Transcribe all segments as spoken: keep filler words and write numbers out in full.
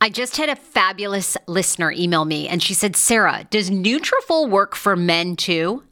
I just had a fabulous listener email me, and she said, Sarah, does Nutrafol work for men too?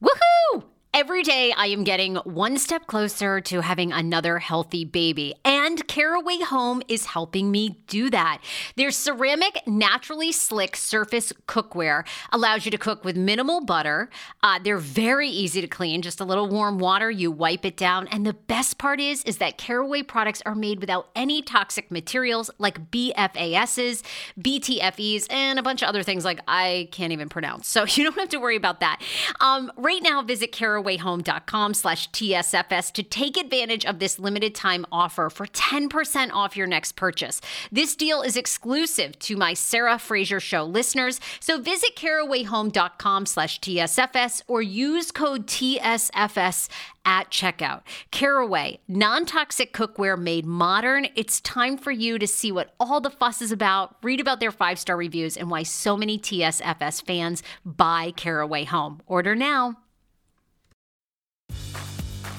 Woohoo! Every day I am getting one step closer to having another healthy baby, and Caraway Home is helping me do that. Their ceramic, naturally slick surface cookware allows you to cook with minimal butter. Uh, they're very easy to clean, just a little warm water, you wipe it down. And the best part is, is that Caraway products are made without any toxic materials like B F A Ss, B T F Es, and a bunch of other things like I can't even pronounce. So you don't have to worry about that. Um, right now, visit Caraway. caraway home dot com slash T S F S to take advantage of this limited time offer for ten percent off your next purchase. This deal is exclusive to my Sarah Fraser Show listeners, so visit caraway home dot com slash T S F S or use code T S F S at checkout. Caraway, non-toxic cookware made modern. It's time for you to see what all the fuss is about, read about their five-star reviews, and why so many T S F S fans buy Caraway Home. Order now.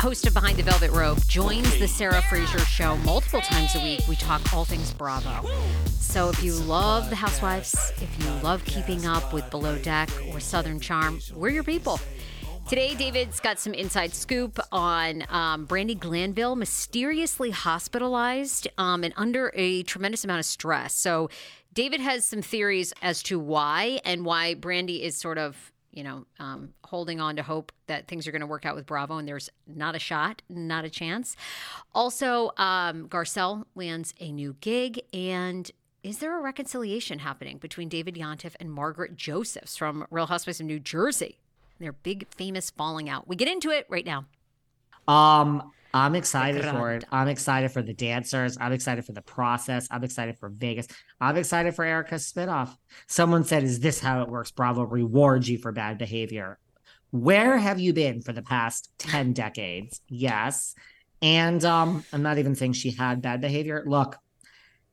Host of Behind the Velvet Rope, joins the Sarah Fraser Show multiple times a week. We talk all things Bravo. So if you love The Housewives, if you love keeping up with Below Deck or Southern Charm, we're your people. Today, David's got some inside scoop on um, Brandi Glanville mysteriously hospitalized um, and under a tremendous amount of stress. So David has some theories as to why, and why Brandi is sort of, you know, um, holding on to hope that things are going to work out with Bravo, and there's not a shot, not a chance. Also, um, Garcelle lands a new gig, and is there a reconciliation happening between David Yontef and Margaret Josephs from Real Housewives of New Jersey? Their big, famous falling out. We get into it right now. Um, I'm excited for it. I'm excited for the dancers. I'm excited for the process. I'm excited for Vegas. I'm excited for Erica's spinoff. Someone said, is this how it works? Bravo rewards you for bad behavior. Where have you been for the past ten decades? Yes. And um, I'm not even saying she had bad behavior. Look,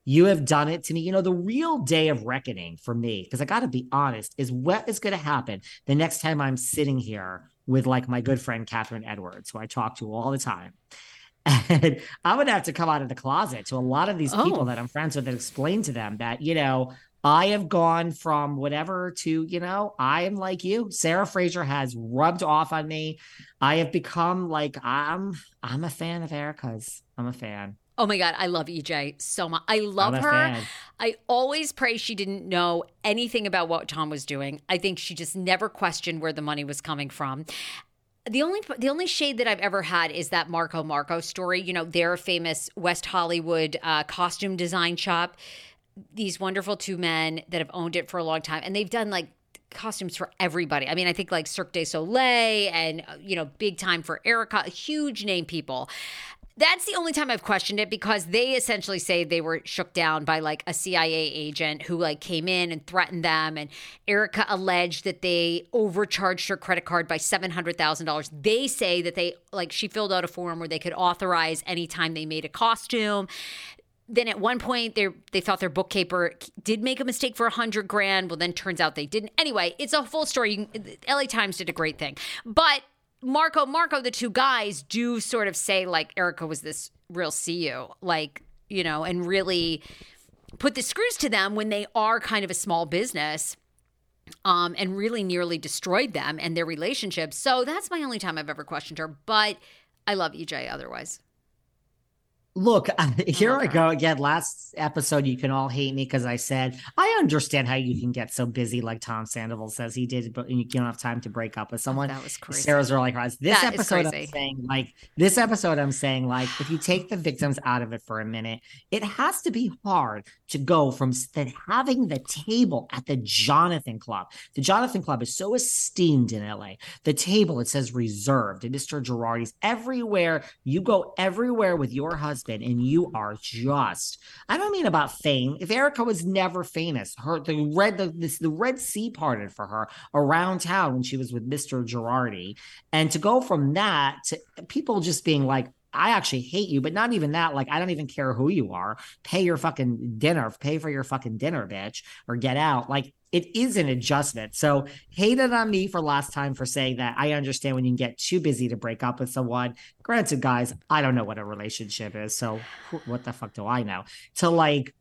you have done it to me. You know, the real day of reckoning for me, because I got to be honest, is what is going to happen the next time I'm sitting here with like my good friend, Catherine Edwards, who I talk to all the time. And I'm going to have to come out of the closet to a lot of these oh. people that I'm friends with and explain to them that, you know, I have gone from whatever to, you know, I am like you. Sarah Fraser has rubbed off on me. I have become like, I'm, I'm a fan of Erica's. I'm a fan. Oh my God, I love E J so much. I love her. Fan. I always pray she didn't know anything about what Tom was doing. I think she just never questioned where the money was coming from. The only the only shade that I've ever had is that Marco Marco story. You know, their famous West Hollywood uh, costume design shop. These wonderful two men that have owned it for a long time. And they've done like costumes for everybody. I mean, I think like Cirque du Soleil and, you know, big time for Erica, huge name people. That's the only time I've questioned it, because they essentially say they were shook down by like a C I A agent who like came in and threatened them. And Erica alleged that they overcharged her credit card by seven hundred thousand dollars. They say that they like she filled out a form where they could authorize anytime they made a costume. Then at one point, they they thought their bookkeeper did make a mistake for a hundred grand. Well, then turns out they didn't. Anyway, it's a full story. L A Times did a great thing. But Marco Marco, the two guys, do sort of say like Erica was this real C U, like, you know, and really put the screws to them when they are kind of a small business, um, and really nearly destroyed them and their relationship. So that's my only time I've ever questioned her. But I love E J otherwise. Look, here I go again. Last episode, you can all hate me because I said, I understand how you can get so busy like Tom Sandoval says he did, but you don't have time to break up with someone. Oh, that was crazy. Sarah's really hard. This that episode, I'm saying, like, this episode, I'm saying, like, if you take the victims out of it for a minute, it has to be hard to go from st- having the table at the Jonathan Club. The Jonathan Club is so esteemed in L A. The table, it says reserved. And Mister Girardi's everywhere. You go everywhere with your husband. And you are just, I don't mean about fame. If Erica was never famous, her the red the, this, the Red Sea parted for her around town when she was with Mister Girardi. And to go from that to people just being like, I actually hate you, but not even that. Like, I don't even care who you are. Pay your fucking dinner. Pay for your fucking dinner, bitch, or get out. Like, it is an adjustment. So hate it on me for last time for saying that. I understand when you can get too busy to break up with someone. Granted, guys, I don't know what a relationship is. So what the fuck do I know? To like,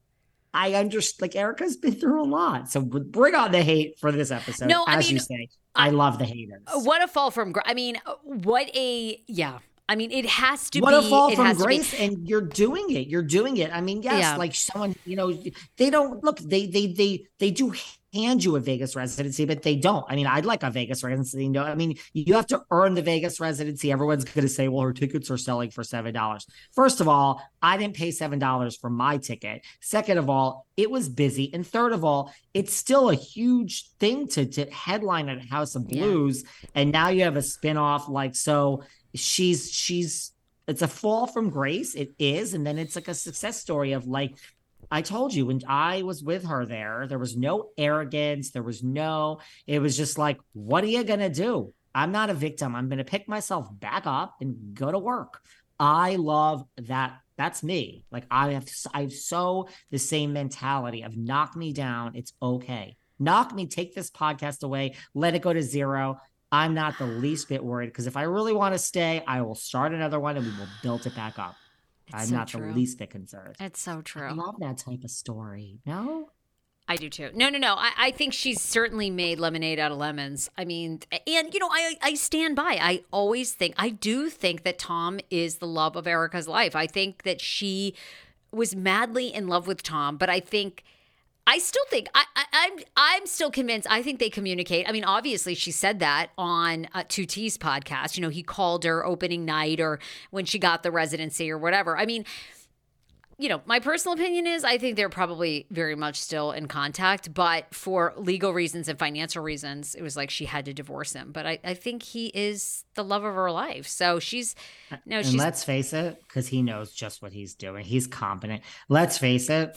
I understand, like, Erica's been through a lot. So bring on the hate for this episode. No, as I mean, you say, I, I love the haters. What a fall from, I mean, what a, yeah. I mean, it has to what be. What a fall from grace, and you're doing it. You're doing it. I mean, yes, yeah. Like someone, you know, they don't, look, they they they they do hand you a Vegas residency, but they don't. I mean, I'd like a Vegas residency. You know, I mean, you have to earn the Vegas residency. Everyone's going to say, well, her tickets are selling for seven dollars. First of all, I didn't pay seven dollars for my ticket. Second of all, it was busy. And third of all, it's still a huge thing to, to headline at House of Blues. Yeah. And now you have a spinoff, like, so... She's she's it's a fall from grace. It is. And then it's like a success story of like, I told you when I was with her there, there was no arrogance. There was no it was just like, what are you going to do? I'm not a victim. I'm going to pick myself back up and go to work. I love that. That's me. Like I have I have so the same mentality of knock me down. It's OK. Knock me. Take this podcast away. Let it go to zero. I'm not the least bit worried, because if I really want to stay, I will start another one and we will build it back up. It's I'm so not true. The least bit concerned. That's so true. I love that type of story. No? I do too. No, no, no. I, I think she's certainly made lemonade out of lemons. I mean, and, you know, I, I stand by. I always think, I do think that Tom is the love of Erica's life. I think that she was madly in love with Tom, but I think... I still think I, I, I'm. I'm still convinced. I think they communicate. I mean, obviously, she said that on uh, two T's podcast. You know, he called her opening night or when she got the residency or whatever. I mean, you know, my personal opinion is I think they're probably very much still in contact, but for legal reasons and financial reasons, it was like she had to divorce him. But I, I think he is the love of her life. So she's no. And she's, let's face it, because he knows just what he's doing. He's competent. Let's face it.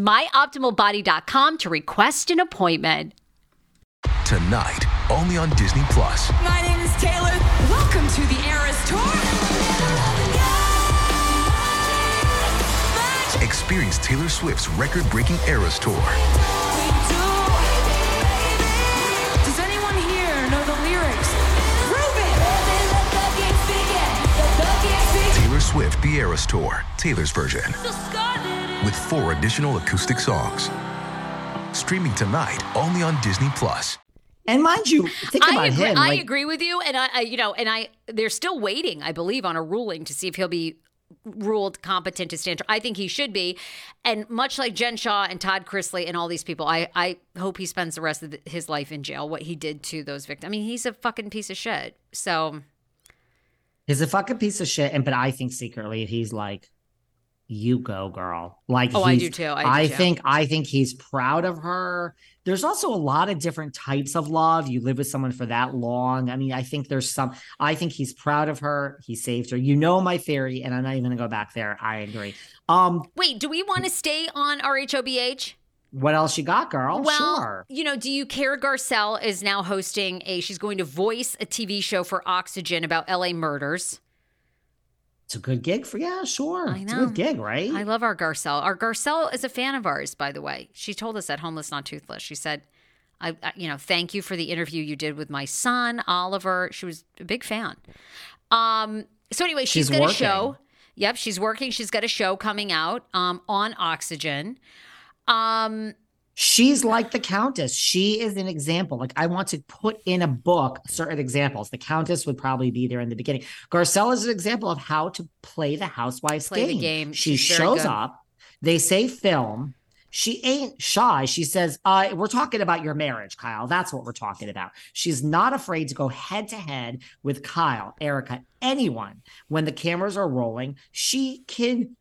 my optimal body dot com to request an appointment. Appointment. Tonight, only on Disney Plus. My name is Taylor. Welcome to the Eras Tour. Experience Taylor Swift's record-breaking Eras Tour. Does anyone here know the lyrics? Prove it! Taylor Swift: The Eras Tour, Taylor's version, with four additional acoustic songs. Streaming tonight, only on Disney Plus. And mind you, think about I agree, him. I like, agree with you, and I, I, you know, and I. They're still waiting, I believe, on a ruling to see if he'll be ruled competent to stand trial. I think he should be. And much like Jen Shaw and Todd Chrisley and all these people, I, I hope he spends the rest of the, his life in jail. What he did to those victims. I mean, he's a fucking piece of shit. So he's a fucking piece of shit. And but I think secretly he's like, you go, girl. Like, oh, I do too. I, do I too. think I think he's proud of her. There's also a lot of different types of love. You live with someone for that long. I mean, I think there's some, I think he's proud of her. He saved her. You know my theory, and I'm not even going to go back there. I agree. Um, Wait, do we want to stay on R H O B H? What else you got, girl? Well, sure. You know, do you care? Garcelle is now hosting a, she's going to voice a T V show for Oxygen about L A murders. It's a good gig for, yeah, sure. I know. It's a good gig, right? I love our Garcelle. Our Garcelle is a fan of ours, by the way. She told us at Homeless Not Toothless. She said, I, I you know, thank you for the interview you did with my son, Oliver. She was a big fan. Um, so anyway, she's, she's got working. a show. Yep, she's working. She's got a show coming out um, on Oxygen. Um, She's like the Countess. She is an example. Like, I want to put in a book certain examples. The Countess would probably be there in the beginning. Garcelle is an example of how to play the housewife's play game. The game. She She's shows up. They say film. She ain't shy. She says, uh, we're talking about your marriage, Kyle. That's what we're talking about. She's not afraid to go head to head with Kyle, Erica, anyone. When the cameras are rolling, she can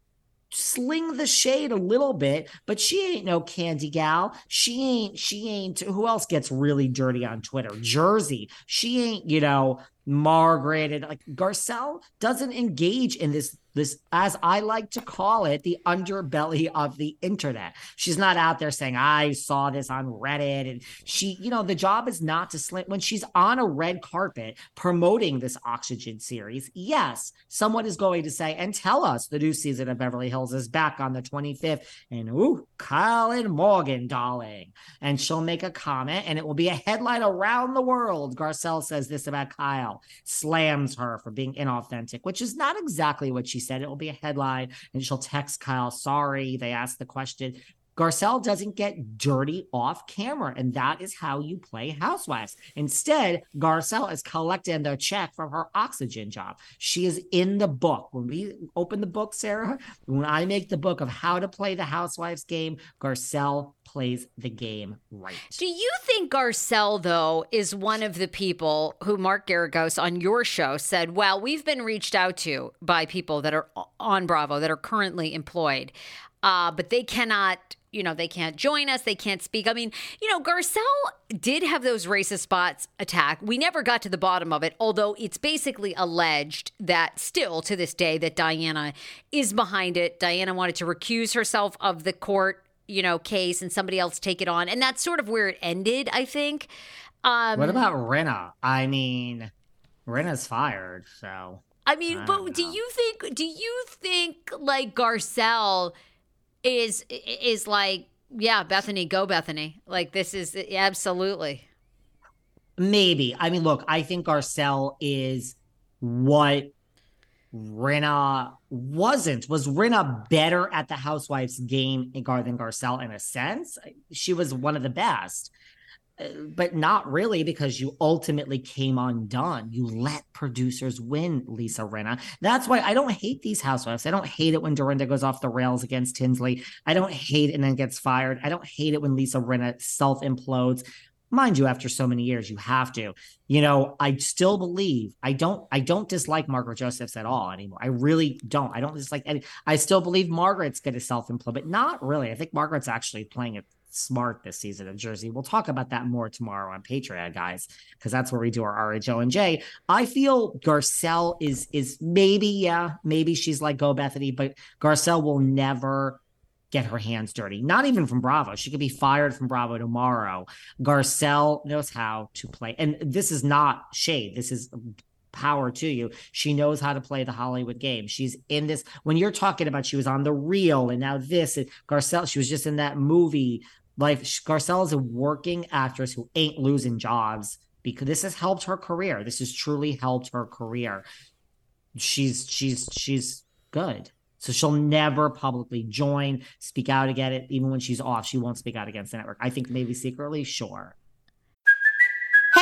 sling the shade a little bit, but she ain't no candy gal. She ain't, she ain't, who else gets really dirty on Twitter? Jersey. She ain't, you know, Margaret. And like, Garcelle doesn't engage in this, this, as I like to call it, the underbelly of the internet. She's not out there saying, I saw this on Reddit. And she, you know, the job is not to slit. When she's on a red carpet promoting this Oxygen series, yes, someone is going to say, and tell us the new season of Beverly Hills is back on the twenty-fifth. And ooh, Kyle and Morgan, darling. And she'll make a comment and it will be a headline around the world. Garcelle says this about Kyle, slams her for being inauthentic, which is not exactly what she She said. It will be a headline, and she'll text Kyle, sorry, they asked the question. Garcelle doesn't get dirty off camera, and that is how you play housewives. Instead, Garcelle is collecting the check from her Oxygen job. She is in the book. When we open the book, Sarah, when I make the book of how to play the housewives game, Garcelle plays the game right. Do you think Garcelle, though, is one of the people who Mark Geragos on your show said, well, we've been reached out to by people that are on Bravo that are currently employed, uh, but they cannot, you know, they can't join us. They can't speak. I mean, you know, Garcelle did have those racist spots attack. We never got to the bottom of it, although it's basically alleged that still to this day that Diana is behind it. Diana wanted to recuse herself of the court, you know, case, and somebody else take it on. And that's sort of where it ended, I think. Um, what about Rinna? I mean, Rinna's fired, so. I mean, I but do you think, do you think like Garcelle is, is like Yeah, Bethany, go Bethany. Like, this is absolutely. Maybe. I mean, look, I think Garcelle is what Rinna wasn't. Was Rinna better at the Housewives game than Garcelle in a sense? She was one of the best, but not really, because you ultimately came undone. You let producers win, Lisa Rinna. That's why I don't hate these housewives. I don't hate it when Dorinda goes off the rails against Tinsley. I don't hate it and then gets fired. I don't hate it when Lisa Rinna self-implodes. Mind you, after so many years, you have to. You know, I still believe, I don't I don't dislike Margaret Josephs at all anymore. I really don't. I don't dislike any. I still believe Margaret's going to self-implode, but not really. I think Margaret's actually playing it smart this season in Jersey. We'll talk about that more tomorrow on Patreon, guys, because that's where we do our R H O and J. I feel Garcelle is is maybe, yeah, maybe she's like, go Bethany, but Garcelle will never get her hands dirty. Not even from Bravo. She could be fired from Bravo tomorrow. Garcelle knows how to play. And this is not shade. This is power to you. She knows how to play the Hollywood game. She's in this. When you're talking about she was on The Real and now this, and Garcelle, she was just in that movie. Like, Garcelle is a working actress who ain't losing jobs, because this has helped her career. This has truly helped her career. She's, she's, she's good. So she'll never publicly join, speak out against it. Even when she's off, she won't speak out against the network. I think maybe secretly, sure. Hey,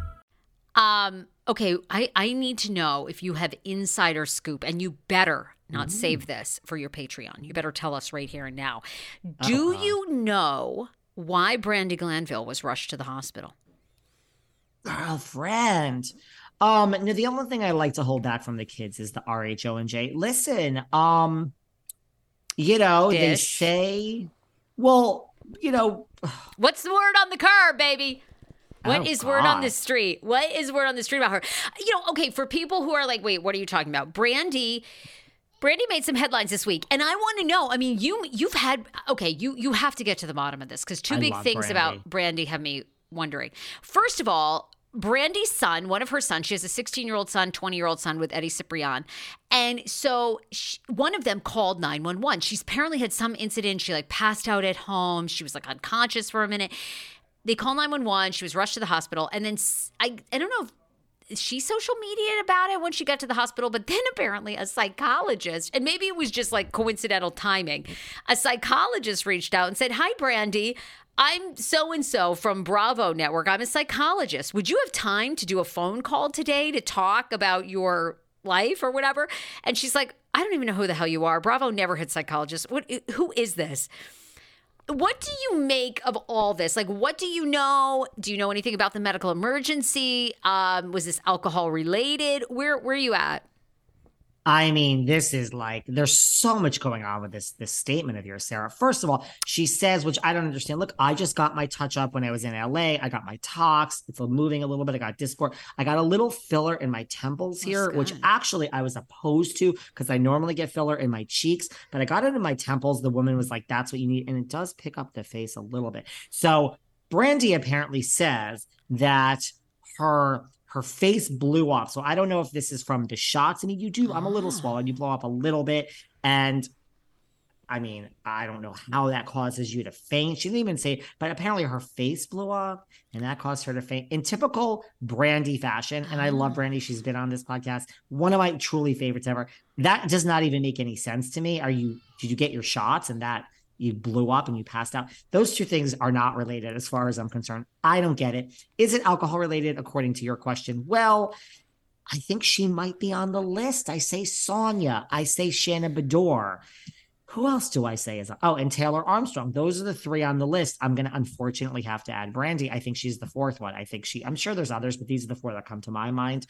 Um, okay, I, I need to know if you have insider scoop, and you better not mm. save this for your Patreon. You better tell us right here and now. Do uh-huh. you know why Brandi Glanville was rushed to the hospital? Girlfriend. Um, no, the only thing I like to hold back from the kids is the R H O and J. Listen, um... You know, Dish. They say, well, you know. What's the word on the curb, baby? What oh, is word God. on the street? What is word on the street about her? You know, okay, for people who are like, wait, what are you talking about? Brandi, Brandi made some headlines this week. And I want to know, I mean, you, you've had, okay, you, you have to get to the bottom of this, because two I big things Brandi. about Brandi have me wondering. First of all, Brandi's son, one of her sons, she has a sixteen-year-old son, twenty-year-old son with Eddie Ciprian. And so she, one of them called nine one one. She's apparently had some incident. She like passed out at home. She was like unconscious for a minute. They called nine one one. She was rushed to the hospital. And then I, I don't know if she social media'd about it when she got to the hospital, but then apparently a psychologist, and maybe it was just like coincidental timing, a psychologist reached out and said, hi, Brandi, I'm so-and-so from Bravo Network. I'm a psychologist. Would you have time to do a phone call today to talk about your life or whatever? And she's like, I don't even know who the hell you are. Bravo never had psychologists. What, who is this? What do you make of all this? Like, what do you know? Do you know anything about the medical emergency? Um, was this alcohol related? Where where are you at? I mean, this is like, there's so much going on with this this statement of yours, Sarah. First of all, she says, which I don't understand, look, I just got my touch up when I was in L A. I got my tox. It's moving a little bit. I got Discord. I got a little filler in my temples here, oh, which actually I was opposed to, because I normally get filler in my cheeks, but I got it in my temples. The woman was like, that's what you need. And it does pick up the face a little bit. So Brandi apparently says that her... her face blew off. So I don't know if this is from the shots. I mean, you do. I'm a little swollen. You blow up a little bit. And I mean, I don't know how that causes you to faint. She didn't even say, but apparently her face blew off and that caused her to faint in typical Brandi fashion. And I love Brandi. She's been on this podcast. One of my truly favorites ever. That does not even make any sense to me. Are you, did you get your shots and that you blew up and you passed out? Those two things are not related as far as I'm concerned. I don't get it. Is it alcohol related, according to your question? Well, I think she might be on the list. I say Sonia. I say Shannon Bedore. Who else do I say is on? Oh, and Taylor Armstrong. Those are the three on the list. I'm going to unfortunately have to add Brandi. I think she's the fourth one. I think she, I'm sure there's others, but these are the four that come to my mind.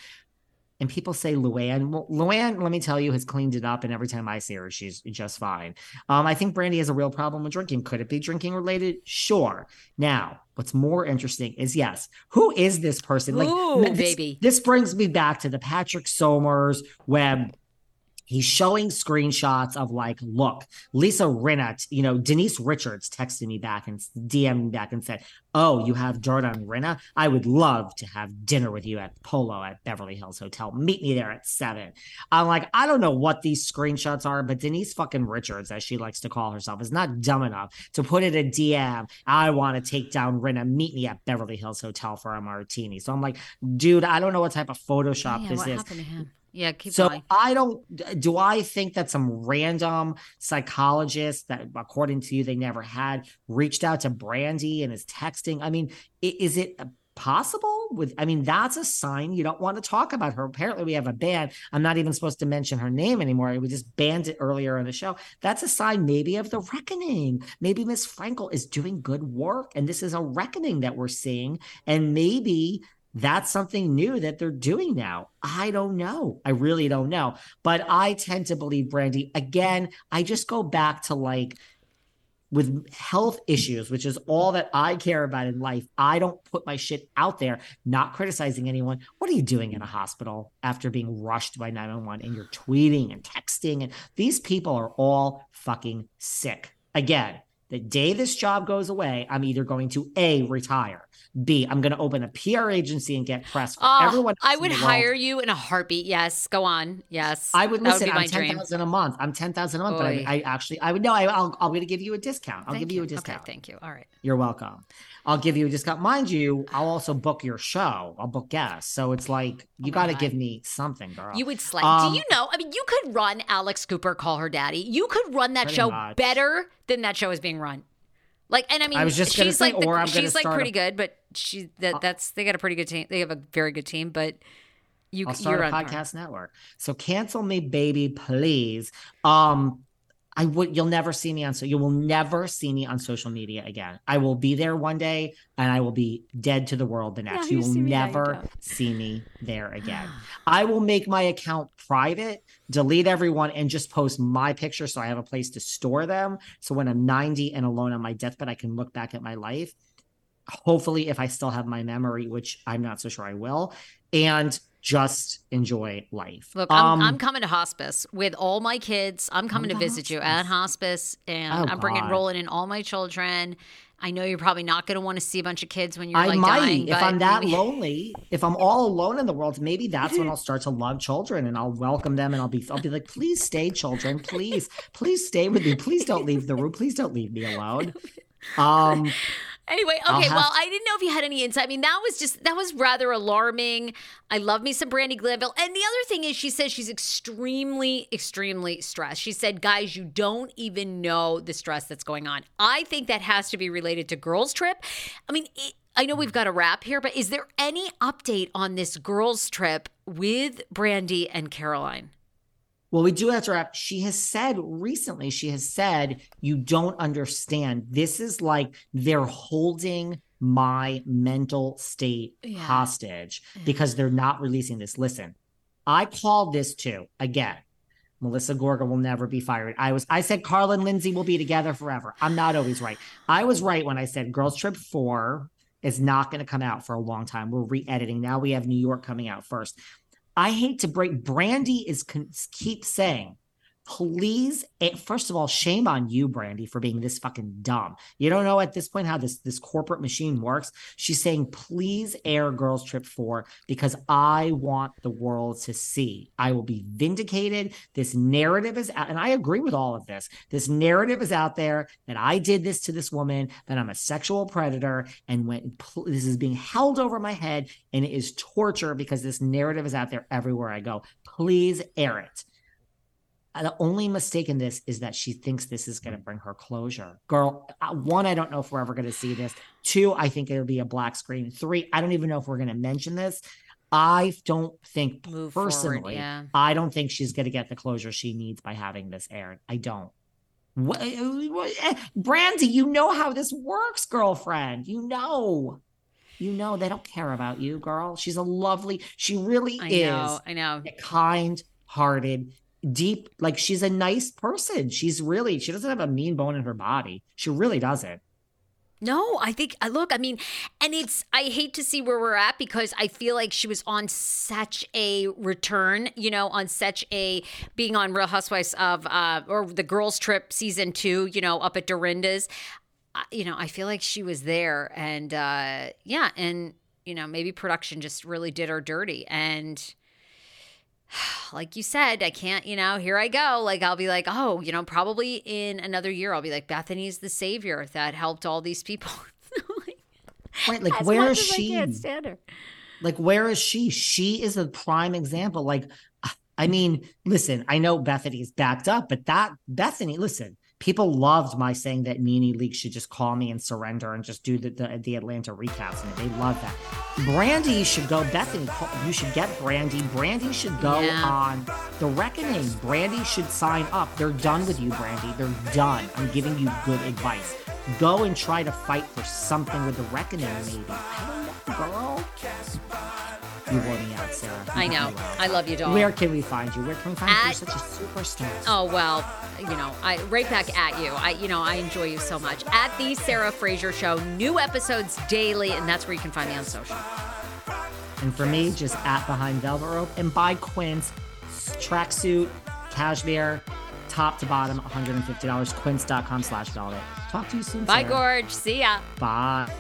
And people say Luann. Well, Luann, let me tell you, has cleaned it up. And every time I see her, she's just fine. Um, I think Brandi has a real problem with drinking. Could it be drinking related? Sure. Now, what's more interesting is, yes, who is this person? Like, ooh, this, baby. This brings me back to the Patrick Somers web. He's showing screenshots of like, look, Lisa Rinna, you know, Denise Richards texted me back and D M'd me back and said, oh, you have dirt on Rinna? I would love to have dinner with you at Polo at Beverly Hills Hotel. Meet me there at seven. I'm like, I don't know what these screenshots are, but Denise fucking Richards, as she likes to call herself, is not dumb enough to put in a D M. I want to take down Rinna. Meet me at Beverly Hills Hotel for a martini. So I'm like, dude, I don't know what type of Photoshop yeah, this what is. Happened to him? Yeah, keep so going. I don't, do I think that some random psychologist that, according to you, they never had reached out to Brandi and is texting? I mean, is it possible? With, I mean, that's a sign you don't want to talk about her. Apparently we have a ban. I'm not even supposed to mention her name anymore. We just banned it earlier in the show. That's a sign maybe of the reckoning. Maybe Miss Frankel is doing good work and this is a reckoning that we're seeing. And maybe that's something new that they're doing now. I don't know. I really don't know. But I tend to believe Brandi. Again, I just go back to like with health issues, which is all that I care about in life. I don't put my shit out there, not criticizing anyone. What are you doing in a hospital after being rushed by nine one one and you're tweeting and texting? And these people are all fucking sick. Again, the day this job goes away, I'm either going to A, retire. B, I'm going to open a P R agency and get press for uh, everyone. I would hire you in a heartbeat. Yes. Go on. Yes. I would listen. Would I'm ten thousand a month. I'm ten thousand a month. Oy. But I, I actually, I would know. I'll, I'm going to give you a discount. I'll thank give you. you a discount. Okay, thank you. All right. You're welcome. I'll give you a discount. Mind you, I'll also book your show. I'll book guests. So it's like, you oh got to give me something, girl. You would slay. Um, Do you know? I mean, you could run Alex Cooper, Call Her Daddy. You could run that show much better than that show is being run. Like, and I mean, I was just she's say, like, the, she's like pretty a, good, but she that that's they got a pretty good team. They have a very good team, but you I'll start you're a podcast on network. So cancel me, baby, please. Um, I would. You'll never see me on. So you will never see me on social media again. I will be there one day, and I will be dead to the world the next. Yeah, you, you will see never me see me there again. I will make my account private, delete everyone, and just post my picture so I have a place to store them. So when I'm ninety and alone on my deathbed, I can look back at my life. Hopefully, if I still have my memory, which I'm not so sure I will, and just enjoy life. Look, I'm, um, I'm coming to hospice with all my kids. I'm coming to visit hospice. you at hospice, and oh, I'm bringing God. rolling in all my children. I know you're probably not going to want to see a bunch of kids when you're I like might. dying. If I'm that maybe... lonely, if I'm all alone in the world, maybe that's when I'll start to love children and I'll welcome them and I'll be, I'll be like, please stay, children, please, please stay with me. Please don't leave the room. Please don't leave me alone. Um. Anyway, okay, well, to- I didn't know if you had any insight. I mean, that was just, that was rather alarming. I love me some Brandi Glanville. And the other thing is she says she's extremely, extremely stressed. She said, guys, you don't even know the stress that's going on. I think that has to be related to Girls Trip. I mean, it, I know we've got a wrap here, but is there any update on this Girls Trip with Brandi and Caroline? Well, we do have to wrap. She has said recently, she has said, you don't understand. This is like they're holding my mental state yeah. hostage yeah. because they're not releasing this. Listen, I called this too. Again, Melissa Gorga will never be fired. I was, I said Carl and Lindsay will be together forever. I'm not always right. I was right when I said Girls Trip four is not going to come out for a long time. We're re-editing. Now we have New York coming out first. I hate to break. Brandi is con- keep saying, please. First of all, shame on you, Brandi, for being this fucking dumb. You don't know at this point how this, this corporate machine works. She's saying, please air Girls Trip four because I want the world to see. I will be vindicated. This narrative is out. And I agree with all of this. This narrative is out there that I did this to this woman, that I'm a sexual predator. And when pl- this is being held over my head and it is torture because this narrative is out there everywhere I go. Please air it. The only mistake in this is that she thinks this is going to bring her closure. Girl, one, I don't know if we're ever going to see this. Two, I think it'll be a black screen. Three, I don't even know if we're going to mention this. I don't think Move personally, forward, yeah. I don't think she's going to get the closure she needs by having this aired. I don't. What, what, Brandi, you know how this works, girlfriend. You know. You know, they don't care about you, girl. She's a lovely, she really I is know, I know. A kind-hearted, deep, like she's a nice person. She's really, she doesn't have a mean bone in her body. She really doesn't. No, I think, look, I mean, and it's, I hate to see where we're at because I feel like she was on such a return, you know, on such a, being on Real Housewives of, uh, or the Girls Trip season two, you know, up at Dorinda's. I, you know, I feel like she was there and, uh, yeah, and, you know, maybe production just really did her dirty. And like you said, I can't, you know, here I go. Like, I'll be like, oh, you know, probably in another year, I'll be like, Bethany's the savior that helped all these people. like, right, like, where is she? I can't stand her. Like, where is she? She is a prime example. Like, I mean, listen, I know Bethany's backed up, but that Bethany, listen, people loved my saying that NeNe Leakes should just call me and surrender and just do the, the, the Atlanta recaps. And they love that. Brandi should go. Bethany, you should get Brandi. Brandi should go yeah. on The Reckoning. Brandi should sign up. They're done with you, Brandi. They're done. I'm giving you good advice. Go and try to fight for something with The Reckoning, maybe. I don't know, girl. You wore me out, Sarah. You I know. I love you, doll. Where can we find you? Where can we find at, you? You're such a superstar. Oh, well, you know, I right back at you. I, you know, I enjoy you so much. At The Sarah Fraser Show, new episodes daily, and that's where you can find me on social. And for me, just at Behind Velvet Rope. And buy Quinn's tracksuit, cashmere, top to bottom, one hundred fifty dollars, quince dot com slash velvet. Talk to you soon, Sarah. Bye, Gorge. See ya. Bye.